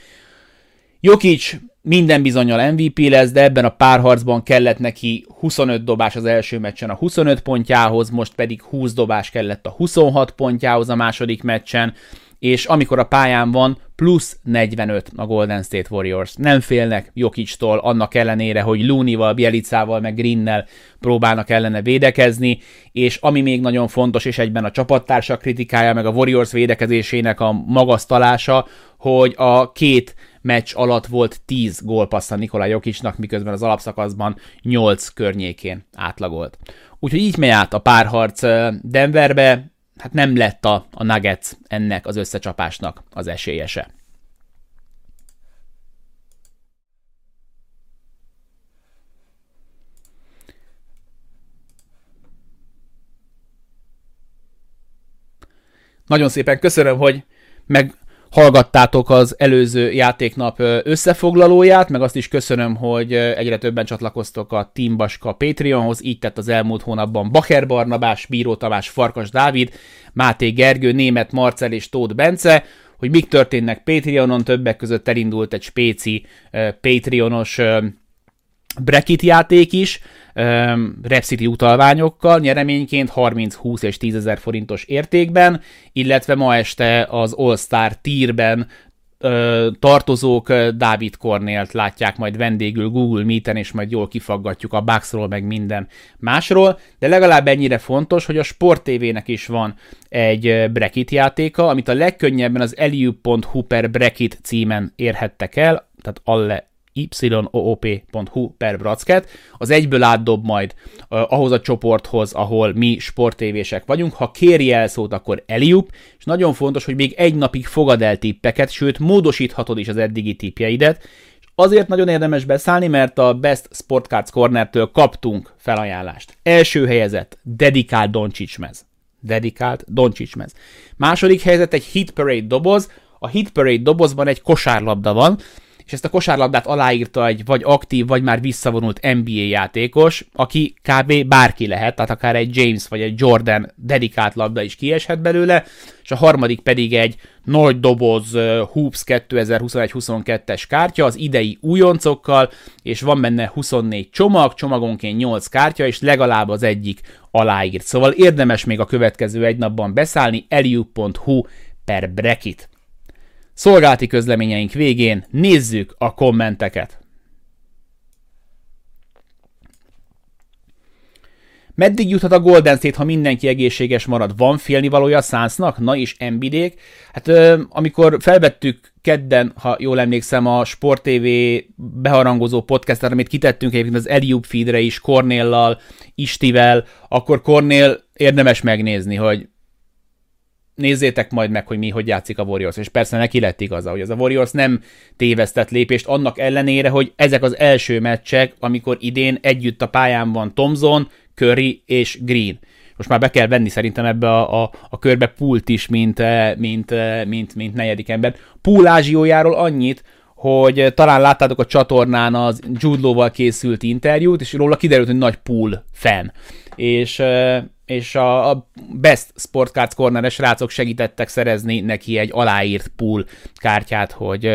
Jokić minden bizonnyal em vé pé lesz, de ebben a párharcban kellett neki huszonöt dobás az első meccsen a huszonöt pontjához, most pedig húsz dobás kellett a huszonhat pontjához a második meccsen, és amikor a pályán van, plusz negyvenöt a Golden State Warriors. Nem félnek Jokićtól, annak ellenére, hogy Looney-val, Bielicával, meg Greennel próbálnak ellene védekezni, és ami még nagyon fontos, és egyben a csapattársak kritikája, meg a Warriors védekezésének a magasztalása, hogy a két meccs alatt volt tíz gólpassza Nikola Jokićnak, miközben az alapszakaszban nyolc környékén átlagolt. Úgyhogy így megy át a párharc Denverbe, hát nem lett a, a Nuggets ennek az összecsapásnak az esélyese. Nagyon szépen köszönöm, hogy meghallgattátok az előző játéknap összefoglalóját, meg azt is köszönöm, hogy egyre többen csatlakoztok a Team Baska Patreonhoz, így tett az elmúlt hónapban Bacher Barnabás, Bíró Tamás, Farkas Dávid, Máté Gergő, Németh Marcell és Tóth Bence. Hogy mik történnek Patreonon, többek között elindult egy spéci Patreonos bracket játék is, Repsiti utalványokkal, nyereményként harminc, húsz és tízezer forintos értékben, illetve ma este az All-Star tierben tartozók Dávid Kornélt látják majd vendégül Google Meet-en, és majd jól kifaggatjuk a Bucksról, meg minden másról, de legalább ennyire fontos, hogy a Sport té vének is van egy bracket játéka, amit a legkönnyebben az eliu.hu per bracket címen érhettek el, tehát alle yoop.hu per bracket. Az egyből átdob majd uh, ahhoz a csoporthoz, ahol mi sporttévések vagyunk. Ha kéri elszót, akkor Eliup, és nagyon fontos, hogy még egy napig fogad el tippeket, sőt, módosíthatod is az eddigi tippjeidet. És azért nagyon érdemes beszállni, mert a Best Sportcards Cornertől kaptunk felajánlást. Első helyezett, dedikált Dončić mez. Dedikált Dončić mez. Második helyezett egy Hit Parade doboz. A Hit Parade dobozban egy kosárlabda van, és ezt a kosárlabdát aláírta egy vagy aktív, vagy már visszavonult en bé á játékos, aki kb. Bárki lehet, tehát akár egy James vagy egy Jordan dedikált labda is kieshet belőle, és a harmadik pedig egy nagy doboz Hoops kétezer-huszonegy huszonkettes kártya az idei újoncokkal, és van benne huszonnégy csomag, csomagonként nyolc kártya, és legalább az egyik aláírt. Szóval érdemes még a következő egy napban beszállni, eliu.hu per bracket. Szolgálati közleményeink végén nézzük a kommenteket. Meddig juthat a Golden State, ha mindenki egészséges marad? Van félnivalója Sunsnak? Na és Embiidék? Hát ö, amikor felvettük kedden, ha jól emlékszem, a Sport té vé beharangozó podcastet, amit kitettünk egyébként az Eliup feedre is, Kornéllal, Istivel, akkor Kornél érdemes megnézni, hogy nézzétek majd meg, hogy mi, hogy játszik a Warriors, és persze neki lett igaza, hogy az a Warriors nem tévesztett lépést, annak ellenére, hogy ezek az első meccsek, amikor idén együtt a pályán van Thompson, Curry és Green. Most már be kell venni szerintem ebbe a, a, a körbe Poole-t is, mint, mint, mint, mint negyedik ember. Poole ázsiójáról annyit, hogy talán láttátok a csatornán az Jude Law-val készült interjút, és róla kiderült, hogy nagy Poole fan. És, és a Best Sportcards Corner-es rácok segítettek szerezni neki egy aláírt Poole kártyát, hogy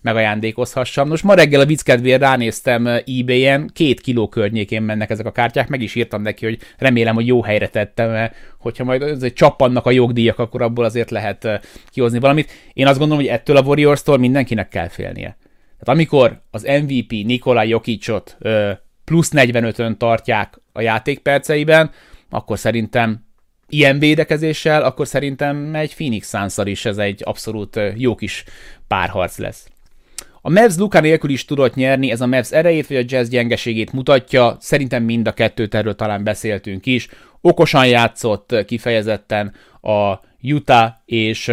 megajándékozhassam. Nos, ma reggel a vicc kedvéért ránéztem eBay-en, két kiló környékén mennek ezek a kártyák, meg is írtam neki, hogy remélem, hogy jó helyre tettem, hogyha majd csappannak a jogdíjak, akkor abból azért lehet kihozni valamit. Én azt gondolom, hogy ettől a Warriors-tól mindenkinek kell félnie. Tehát amikor az em vé pé Nikola Jokićot plusz negyvenötön tartják a játékperceiben, akkor szerintem ilyen védekezéssel, akkor szerintem egy Phoenix Suns-szal is ez egy abszolút jó kis párharc lesz. A Mavs Luka nélkül is tudott nyerni, ez a Mavs erejét vagy a Jazz gyengeségét mutatja, szerintem mind a kettőt, erről talán beszéltünk is. Okosan játszott kifejezetten a Utah és,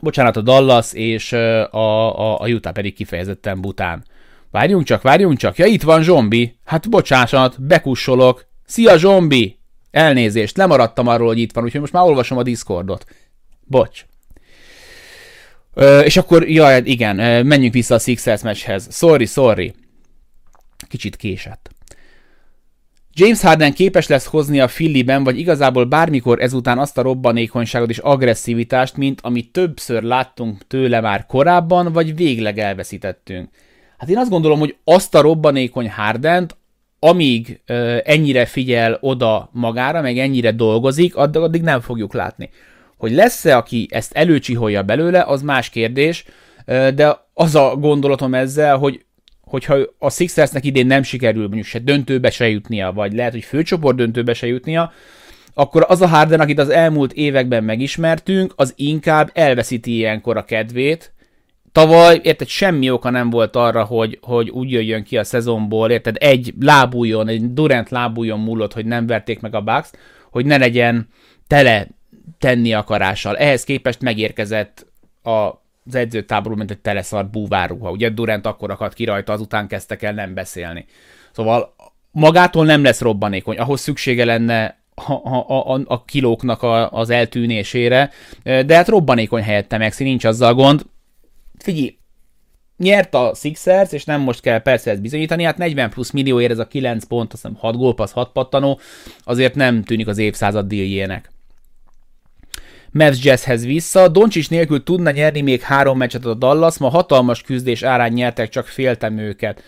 bocsánat, a Dallas, és a, a, a Utah pedig kifejezetten bután. Várjunk csak, várjunk csak, ja itt van Zsombi, hát bocsánat, bekussolok. Szia Zsombi! Elnézést, lemaradtam arról, hogy itt van, úgyhogy most már olvasom a Discordot. Bocs. Ö, és akkor, jaj, igen, menjünk vissza a Sixers meccshez. Sorry, sorry. Kicsit késett. James Harden képes lesz hozni a Phillyben, vagy igazából bármikor ezután azt a robbanékonyságot és agresszivitást, mint amit többször láttunk tőle már korábban, vagy végleg elveszítettünk. Hát én azt gondolom, hogy azt a robbanékony Hardent, amíg ö, ennyire figyel oda magára, meg ennyire dolgozik, add- addig nem fogjuk látni. Hogy lesz-e, aki ezt előcsiholja belőle, az más kérdés, ö, de az a gondolatom ezzel, hogy hogyha a Sixersnek idén nem sikerül mondjuk se döntőbe se jutnia, vagy lehet, hogy főcsoport döntőbe se jutnia, akkor az a Harden, akit az elmúlt években megismertünk, az inkább elveszíti ilyenkor a kedvét. Tavaly, érted, semmi oka nem volt arra, hogy, hogy úgy jöjjön ki a szezonból, érted, egy lábújon, egy Durant lábújon múlott, hogy nem verték meg a Bucks, hogy ne legyen tele tenni akarással. Ehhez képest megérkezett az edzőtáború, mint egy teleszart búváruha. Ugye Durant akkor akadt ki rajta, azután kezdtek el nem beszélni. Szóval magától nem lesz robbanékony, ahhoz szüksége lenne A, a, a, a kilóknak a, az eltűnésére, de hát robbanékony helyette Maxey, nincs azzal gond. Figyelj, nyert a Sixers, és nem most kell persze ezt bizonyítani, hát negyven plusz millióért ez a kilenc pont, azt hiszem hat gólpassz, hat pattanó, azért nem tűnik az évszázad díljének. Mavs Jazzhez vissza, Dončić nélkül tudna nyerni még három meccset a Dallas, ma hatalmas küzdés árán nyertek, csak féltem őket.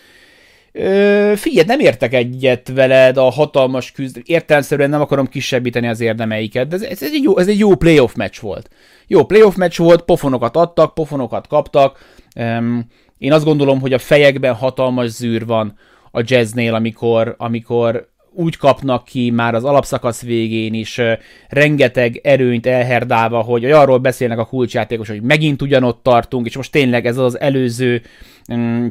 Ö, figyelj, nem értek egyet veled a hatalmas küzd... Értelemszerűen nem akarom kisebbíteni az érdemeiket, de ez, ez, egy, jó, ez egy jó playoff meccs volt. Jó playoff meccs volt, pofonokat adtak, pofonokat kaptak. Öm, én azt gondolom, hogy a fejekben hatalmas zűr van a Jazznél, amikor, amikor úgy kapnak ki már az alapszakasz végén is ö, rengeteg erőnyt elherdálva, hogy arról beszélnek a kulcsjátékosok, hogy megint ugyanott tartunk, és most tényleg ez az előző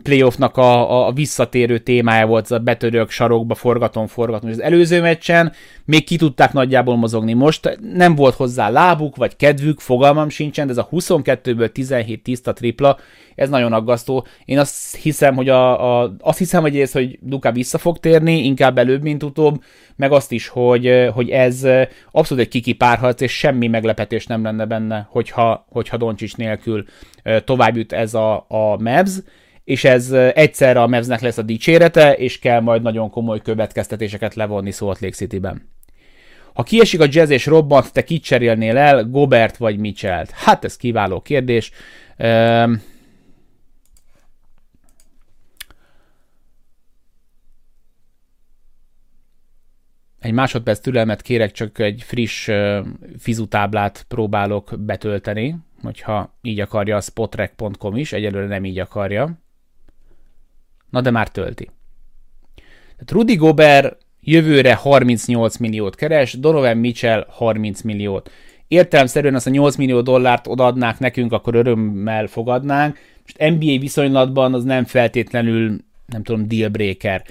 playoffnak a, a visszatérő témája volt, a betörök sarokba forgatom, forgatom, és az előző meccsen még ki tudták nagyjából mozogni. Most nem volt hozzá lábuk, vagy kedvük, fogalmam sincsen, de ez a huszonkettőből tizenhét tiszta tripla, ez nagyon aggasztó. Én azt hiszem, hogy a, a, azt hiszem, hogy ez, hogy Luka vissza fog térni, inkább előbb, mint utóbb, meg azt is, hogy, hogy ez abszolút egy kiki párharc, és semmi meglepetés nem lenne benne, hogyha, hogyha Dončić nélkül tovább jut ez a, a Mavs, és ez egyszerre a Mavsnek lesz a dicsérete, és kell majd nagyon komoly következtetéseket levonni Salt Lake City-ben. Ha kiesik a Jazz és robbant, te kit cserélnél el, Gobert vagy Mitchellt? Hát ez kiváló kérdés. Üm... Egy másodperc türelmet kérek, csak egy friss fizutáblát próbálok betölteni, hogyha így akarja a spotrek pont com is, egyelőre nem így akarja. Na de már tölti. Tehát Rudy Gober jövőre harmincnyolc milliót keres, Donovan Mitchell harminc milliót. Értelemszerűen azt a nyolc millió dollárt odaadnák nekünk, akkor örömmel fogadnánk. Most en bé á viszonylatban az nem feltétlenül nem tudom, dealbreaker.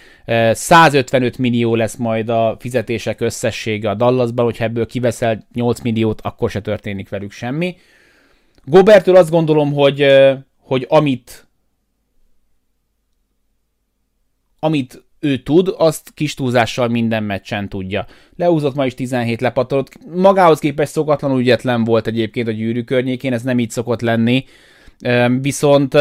százötvenöt millió lesz majd a fizetések összessége a Dallasban, hogyha ebből kiveszel nyolc milliót, akkor se történik velük semmi. Gobertől azt gondolom, hogy, hogy amit amit ő tud, azt kis túlzással minden meccsen tudja. Lehúzott ma is tizenhét lepatolót. Magához képest szokatlanul ügyetlen volt egyébként a gyűrű környékén, ez nem így szokott lenni. Viszont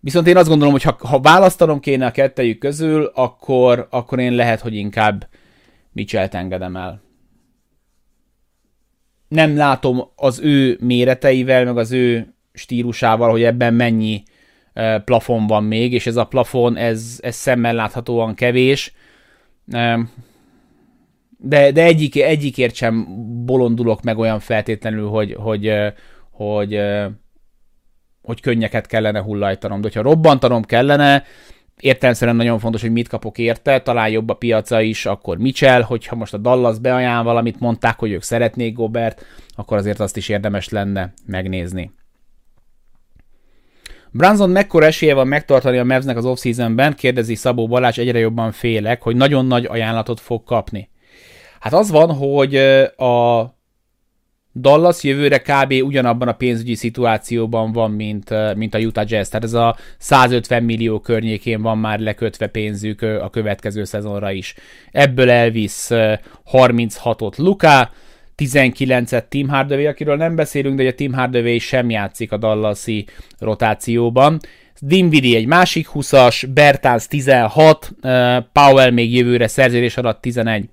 viszont én azt gondolom, hogy ha, ha választanom kéne a kettejük közül, akkor, akkor én lehet, hogy inkább Mitchellt engedem el. Nem látom az ő méreteivel, meg az ő stílusával, hogy ebben mennyi plafon van még, és ez a plafon, ez, ez szemmel láthatóan kevés. De, de egyik, egyikért sem bolondulok meg olyan feltétlenül, hogy, hogy, hogy, hogy, hogy könnyeket kellene hullajtanom. De ha robbantanom kellene, értelemszerűen nagyon fontos, hogy mit kapok érte, talán jobb a piaca is, akkor Mitchell, hogyha most a Dallas beajánl valamit, mondták, hogy ők szeretnék Gobert, akkor azért azt is érdemes lenne megnézni. Brunson mekkora esélye van megtartani a Mavsnek az off-seasonben? Kérdezi Szabó Balázs, egyre jobban félek, hogy nagyon nagy ajánlatot fog kapni. Hát az van, hogy a Dallas jövőre kb. Ugyanabban a pénzügyi szituációban van, mint, mint a Utah Jazz. Tehát ez a százötven millió környékén van már lekötve pénzük a következő szezonra is. Ebből elvisz harminchatot Luka, tizenkilencet Tim Hardaway, akiről nem beszélünk, de ugye Tim Hardaway sem játszik a Dallasi rotációban. Dinwiddie egy másik húszas, Bertans tizenhat, Powell még jövőre szerződés alatt tizenegy.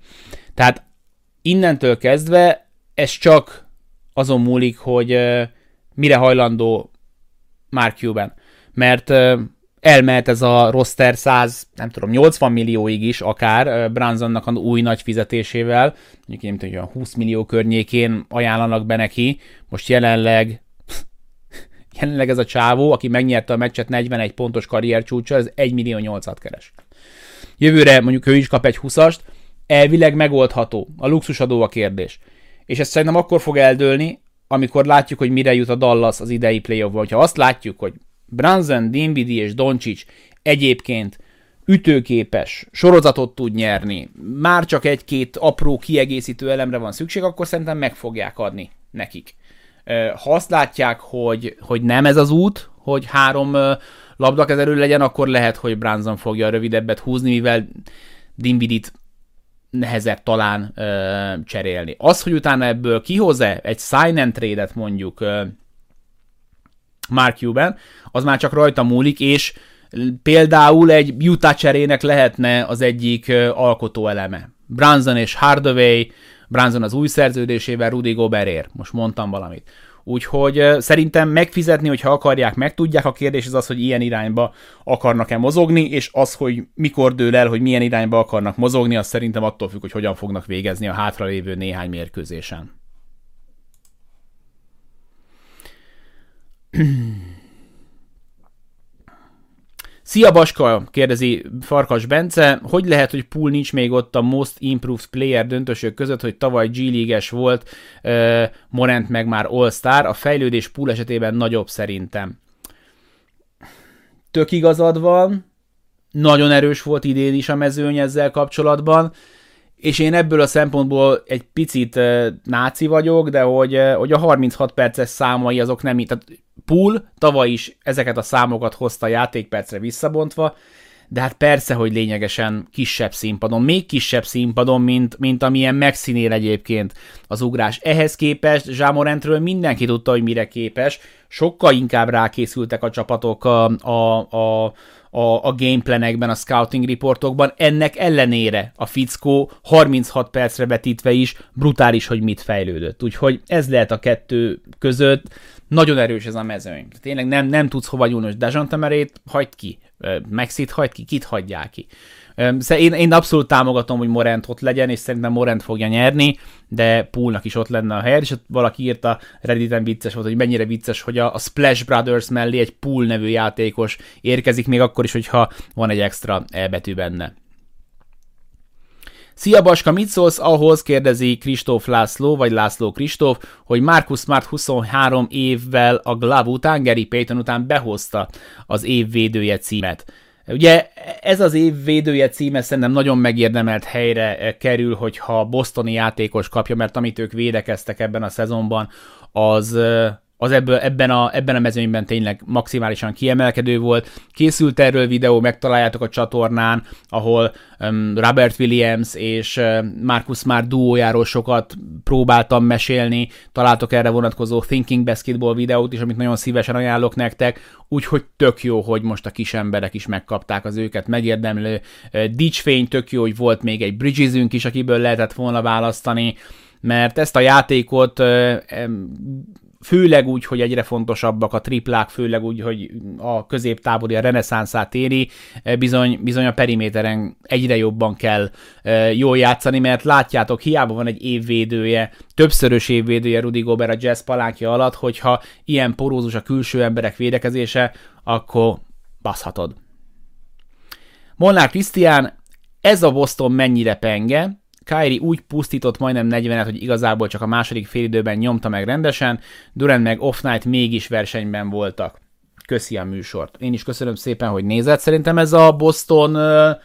Tehát innentől kezdve ez csak azon múlik, hogy mire hajlandó Mark Cuban. Mert elmehet ez a roster száz, nem tudom, nyolcvan millióig is akár Brunsonnak az új nagy fizetésével, mondjuk nem tudom, húsz millió környékén ajánlanak be neki. Most jelenleg jelenleg ez a csávó, aki megnyerte a meccset negyvenegy pontos karriercsúccsal, ez egy millió nyolcat keres. Jövőre mondjuk ő is kap egy húszast, elvileg megoldható, a luxusadó a kérdés. És ez szerintem akkor fog eldőlni, amikor látjuk, hogy mire jut a Dallas az idei playoffban. Ha azt látjuk, hogy Brunson, Dinwiddie és Dončić egyébként ütőképes, sorozatot tud nyerni, már csak egy-két apró kiegészítő elemre van szükség, akkor szerintem meg fogják adni nekik. Ha azt látják, hogy, hogy nem ez az út, hogy három labdakezelő legyen, akkor lehet, hogy Brunson fogja a rövidebbet húzni, mivel Dinwiddie-t nehezebb talán ö, cserélni. Az, hogy utána ebből kihoz-e egy sign and trade-et mondjuk ö, Mark Cuban, az már csak rajta múlik, és például egy Utah cserének lehetne az egyik ö, alkotó eleme. Brunson és Hardaway, Brunson az új szerződésével, Rudy Gobertért, most mondtam valamit. Úgyhogy ö, szerintem megfizetni, hogyha akarják, meg tudják. A kérdés az az, hogy ilyen irányba akarnak-e mozogni, és az, hogy mikor dől el, hogy milyen irányba akarnak mozogni, az szerintem attól függ, hogy hogyan fognak végezni a hátralévő néhány mérkőzésen. Szia Baska, kérdezi Farkas Bence, hogy lehet, hogy Poole nincs még ott a Most Improved Player döntősök között, hogy tavaly G-leagues volt, uh, Morant meg már All-Star, a fejlődés Poole esetében nagyobb szerintem. Tök igazad van, nagyon erős volt idén is a mezőny ezzel kapcsolatban, és én ebből a szempontból egy picit uh, náci vagyok, de hogy, uh, hogy a harminchat perces számai azok nem így, tehát Poole tavaly is ezeket a számokat hozta játékpercre visszabontva, de hát persze, hogy lényegesen kisebb színpadon, még kisebb színpadon, mint, mint amilyen megszínél egyébként az ugrás. Ehhez képest Ja Morantről mindenki tudta, hogy mire képes, sokkal inkább rákészültek a csapatok a, a, a a, a gameplanekben, a scouting reportokban, ennek ellenére a fickó harminchat percre vetítve is brutális, hogy mit fejlődött. Úgyhogy ez lehet a kettő között, nagyon erős ez a mezőny. Tényleg nem, nem tudsz hova nyúlni, Dejante Murrayt hagyd ki, Maxit hagyd ki, kit hagyják ki. Én, én abszolút támogatom, hogy Morant ott legyen, és szerintem Morant fogja nyerni, de Poole-nak is ott lenne a helye, és valaki írta, Redditen vicces volt, hogy mennyire vicces, hogy a Splash Brothers mellé egy Poole nevű játékos érkezik, még akkor is, hogyha van egy extra elbetű benne. Szia Baska, mit szólsz ahhoz, kérdezi Kristóf László, vagy László Kristóf, hogy Marcus Smart huszonhárom évvel a Glove után, Gary Payton után behozta az évvédője címet. Ugye ez az év védője címe szerintem nagyon megérdemelt helyre kerül, hogyha bostoni játékos kapja, mert amit ők védekeztek ebben a szezonban, az, az ebből, ebben, a, ebben a mezőnyben tényleg maximálisan kiemelkedő volt. Készült erről videó, megtaláljátok a csatornán, ahol Robert Williams és Marcus Smart duójáról sokat próbáltam mesélni, találtok erre vonatkozó Thinking Basketball videót is, amit nagyon szívesen ajánlok nektek, úgyhogy tök jó, hogy most a kis emberek is megkapták az őket megérdemlő dicsfény, tök jó, hogy volt még egy Bridgesünk is, akiből lehetett volna választani, mert ezt a játékot főleg úgy, hogy egyre fontosabbak a triplák, főleg úgy, hogy a középtávoli a reneszánszát éri, bizony, bizony a periméteren egyre jobban kell jól játszani, mert látjátok, hiába van egy évvédője, többszörös évvédője Rudy Gober a Jazz palánkja alatt, hogyha ilyen porózus a külső emberek védekezése, akkor baszhatod. Molnár Krisztián, ez a Boston mennyire penge? Kyrie úgy pusztított majdnem negyvenet, hogy igazából csak a második félidőben nyomta meg rendesen, Durant meg Off-Night mégis versenyben voltak. Köszi a műsort. Én is köszönöm szépen, hogy nézed. Szerintem ez a Boston uh,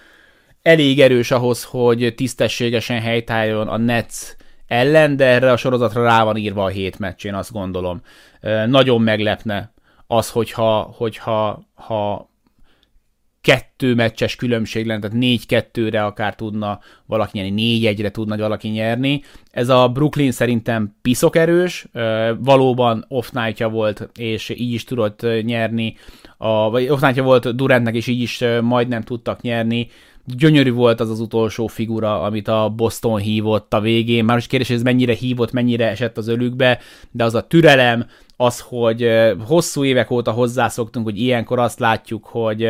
elég erős ahhoz, hogy tisztességesen helytálljon a Nets ellen, de erre a sorozatra rá van írva a hét meccs, én azt gondolom. Uh, nagyon meglepne az, hogyha... hogyha ha kettő meccses különbség lenne, tehát négy-kettőre akár tudna valaki nyerni, négy-egyre tudna valaki nyerni. Ez a Brooklyn szerintem piszok erős, valóban off-nightja volt, és így is tudott nyerni, a, vagy off-nightja volt Durantnek, és így is majdnem tudtak nyerni. Gyönyörű volt az az utolsó figura, amit a Boston hívott a végén. Már is kérdés, hogy ez mennyire hívott, mennyire esett az ölükbe, de az a türelem, az, hogy hosszú évek óta hozzászoktunk, hogy ilyenkor azt látjuk, hogy,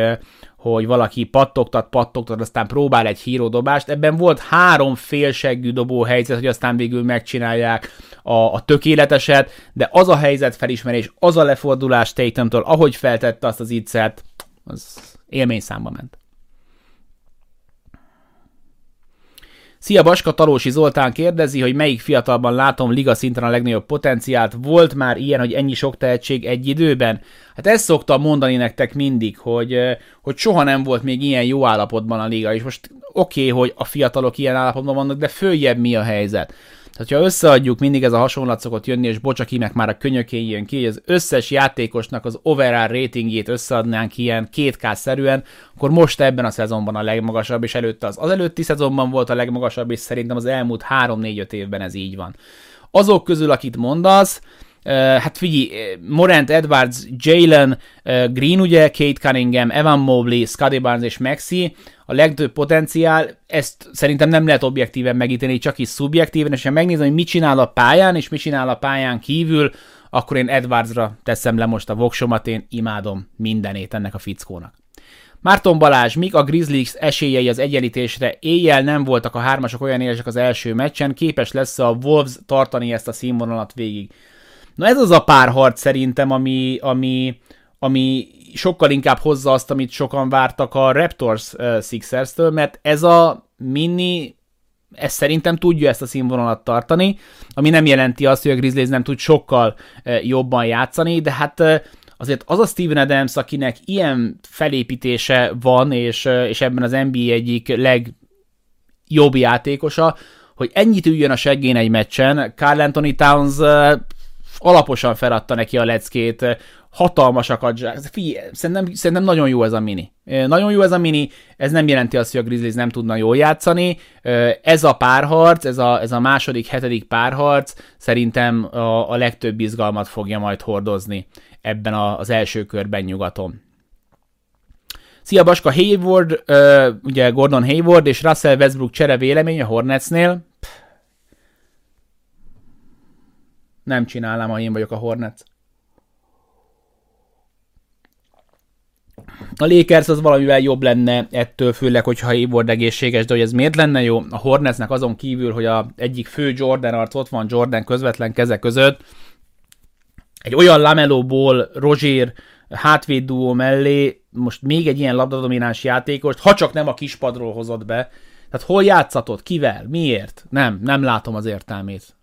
hogy valaki pattogtat, pattogtat, aztán próbál egy híródobást. Ebben volt három félseggű dobó helyzet, hogy aztán végül megcsinálják a, a tökéleteset, de az a helyzet felismerés, az a lefordulás Tatumtól, ahogy feltette azt az iccet, az élmény számba ment. Szia Baska, Talósi Zoltán kérdezi, hogy melyik fiatalban látom liga szinten a legnagyobb potenciált. Volt már ilyen, hogy ennyi sok tehetség egy időben? Hát ezt szoktam mondani nektek mindig, hogy, hogy soha nem volt még ilyen jó állapotban a liga, és most oké, okay, hogy a fiatalok ilyen állapotban vannak, de följebb mi a helyzet? Tehát, ha összeadjuk, mindig ez a hasonlat szokott jönni, és bocsaki, meg már a könyökén jön ki, hogy az összes játékosnak az overall ratingjét összeadnánk ilyen kétká-szerűen, akkor most ebben a szezonban a legmagasabb, és előtte az az előtti szezonban volt a legmagasabb, és szerintem az elmúlt három-négy-öt évben ez így van. Azok közül, akit mondasz, hát figyelj, Morant, Edwards, Jalen, Green, ugye, Kate Cunningham, Evan Mobley, Scotty Barnes és Maxey, a legtöbb potenciál, ezt szerintem nem lehet objektíven megítélni, csak is szubjektíven, és ha megnézem, hogy mit csinál a pályán, és mit csinál a pályán kívül, akkor én Edwardsra teszem le most a voksomat, én imádom mindenét ennek a fickónak. Márton Balázs, mik a Grizzlies esélyei az egyenlítésre? Éjjel nem voltak a hármasok olyan élesek az első meccsen, képes lesz a Wolves tartani ezt a színvonalat végig? Na ez az a párharc szerintem, ami, ami, ami sokkal inkább hozza azt, amit sokan vártak a Raptors uh, Sixers-től, mert ez a mini, ez szerintem tudja ezt a színvonalat tartani, ami nem jelenti azt, hogy a Grizzlies nem tud sokkal uh, jobban játszani, de hát uh, azért az a Steven Adams, akinek ilyen felépítése van, és, uh, és ebben az en bé á egyik legjobb játékosa, hogy ennyit üljön a seggén egy meccsen, Karl Anthony Towns uh, alaposan feladta neki a leckét, hatalmasakat zsák. Figyelj, szerintem, szerintem nagyon jó ez a mini. Nagyon jó ez a mini, ez nem jelenti azt, hogy a Grizzlies nem tudna jól játszani. Ez a párharc, ez a, ez a második, hetedik párharc szerintem a, a legtöbb izgalmat fogja majd hordozni ebben a, az első körben nyugaton. Szia Baska, Hayward, ugye Gordon Hayward és Russell Westbrook csere vélemény a Hornetsnél. Nem csinálnám, ha én vagyok a Hornets. A Lakers az valamivel jobb lenne ettől, főleg, hogyha Hayward egészséges, de hogy ez miért lenne jó? A Hornetsnek azon kívül, hogy a egyik fő Jordan arc ott van Jordan közvetlen keze között, egy olyan Lamelo-ból Rozier hátvéd duó mellé most még egy ilyen labdadomináns játékost, ha csak nem a kispadról hozott be. Tehát hol játszhatod? Kivel? Miért? Nem, nem látom az értelmét.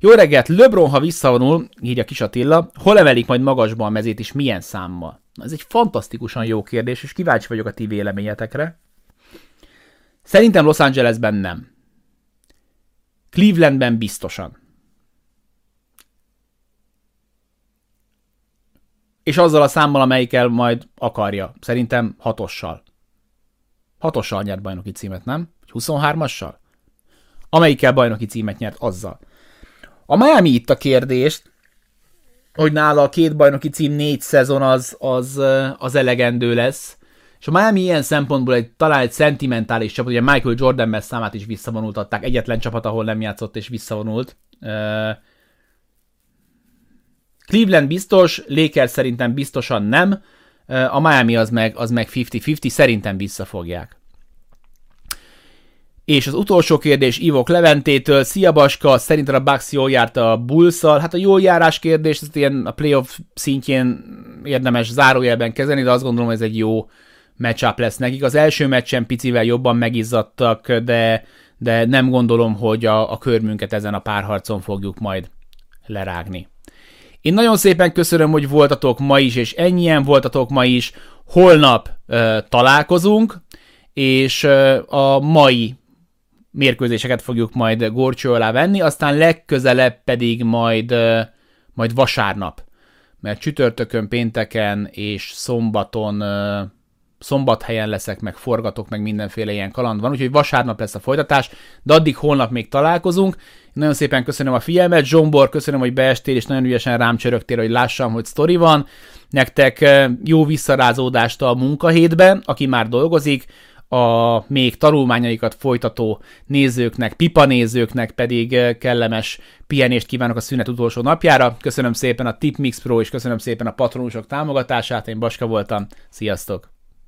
Jó reggelt, LeBron, ha visszavonul, így a kis Attila, hol emelik majd magasba a mezét, és milyen számmal? Ez egy fantasztikusan jó kérdés, és kíváncsi vagyok a ti véleményetekre. Szerintem Los Angelesben nem. Clevelandben biztosan. És azzal a számmal, amelyikkel majd akarja. Szerintem hatossal. Hatossal nyert bajnoki címet, nem? huszonhármassal? Amelyikkel bajnoki címet nyert, azzal. A Miami itt a kérdést, hogy nála a két bajnoki cím négy szezon az, az, az elegendő lesz. És a Miami ilyen szempontból egy, talán egy szentimentális csapat, ugye Michael Jordan messzámát is visszavonultatták, egyetlen csapat, ahol nem játszott és visszavonult. Uh, Cleveland biztos, Lakers szerintem biztosan nem, uh, a Miami az meg, az meg fifty-fifty, szerintem visszafogják. És az utolsó kérdés Ivok Leventétől. Szia Baska, szerinted a Bucks jól járt a Bulls-szal? Hát a jól járás kérdés, ezt ilyen a playoff szintjén érdemes zárójelben kezelni, de azt gondolom, hogy ez egy jó matchup lesz nekik. Az első meccsen picivel jobban megizzadtak, de, de nem gondolom, hogy a, a körmünket ezen a párharcon fogjuk majd lerágni. Én nagyon szépen köszönöm, hogy voltatok ma is, és ennyien voltatok ma is. Holnap uh, találkozunk, és uh, a mai mérkőzéseket fogjuk majd górcső alá venni, aztán legközelebb pedig majd, majd vasárnap, mert csütörtökön, pénteken és szombaton, szombathelyen leszek, meg forgatok, meg mindenféle ilyen kaland van, úgyhogy vasárnap lesz a folytatás, de addig holnap még találkozunk. Nagyon szépen köszönöm a figyelmet, Zsombor, köszönöm, hogy beestél, és nagyon ügyesen rám csörögtél, hogy lássam, hogy sztori van. Nektek jó visszarázódást a munkahétben, aki már dolgozik, a még tanulmányaikat folytató nézőknek, pipanézőknek pedig kellemes pihenést kívánok a szünet utolsó napjára. Köszönöm szépen a TipMix Pro, és köszönöm szépen a patronusok támogatását. Én Baska voltam. Sziasztok!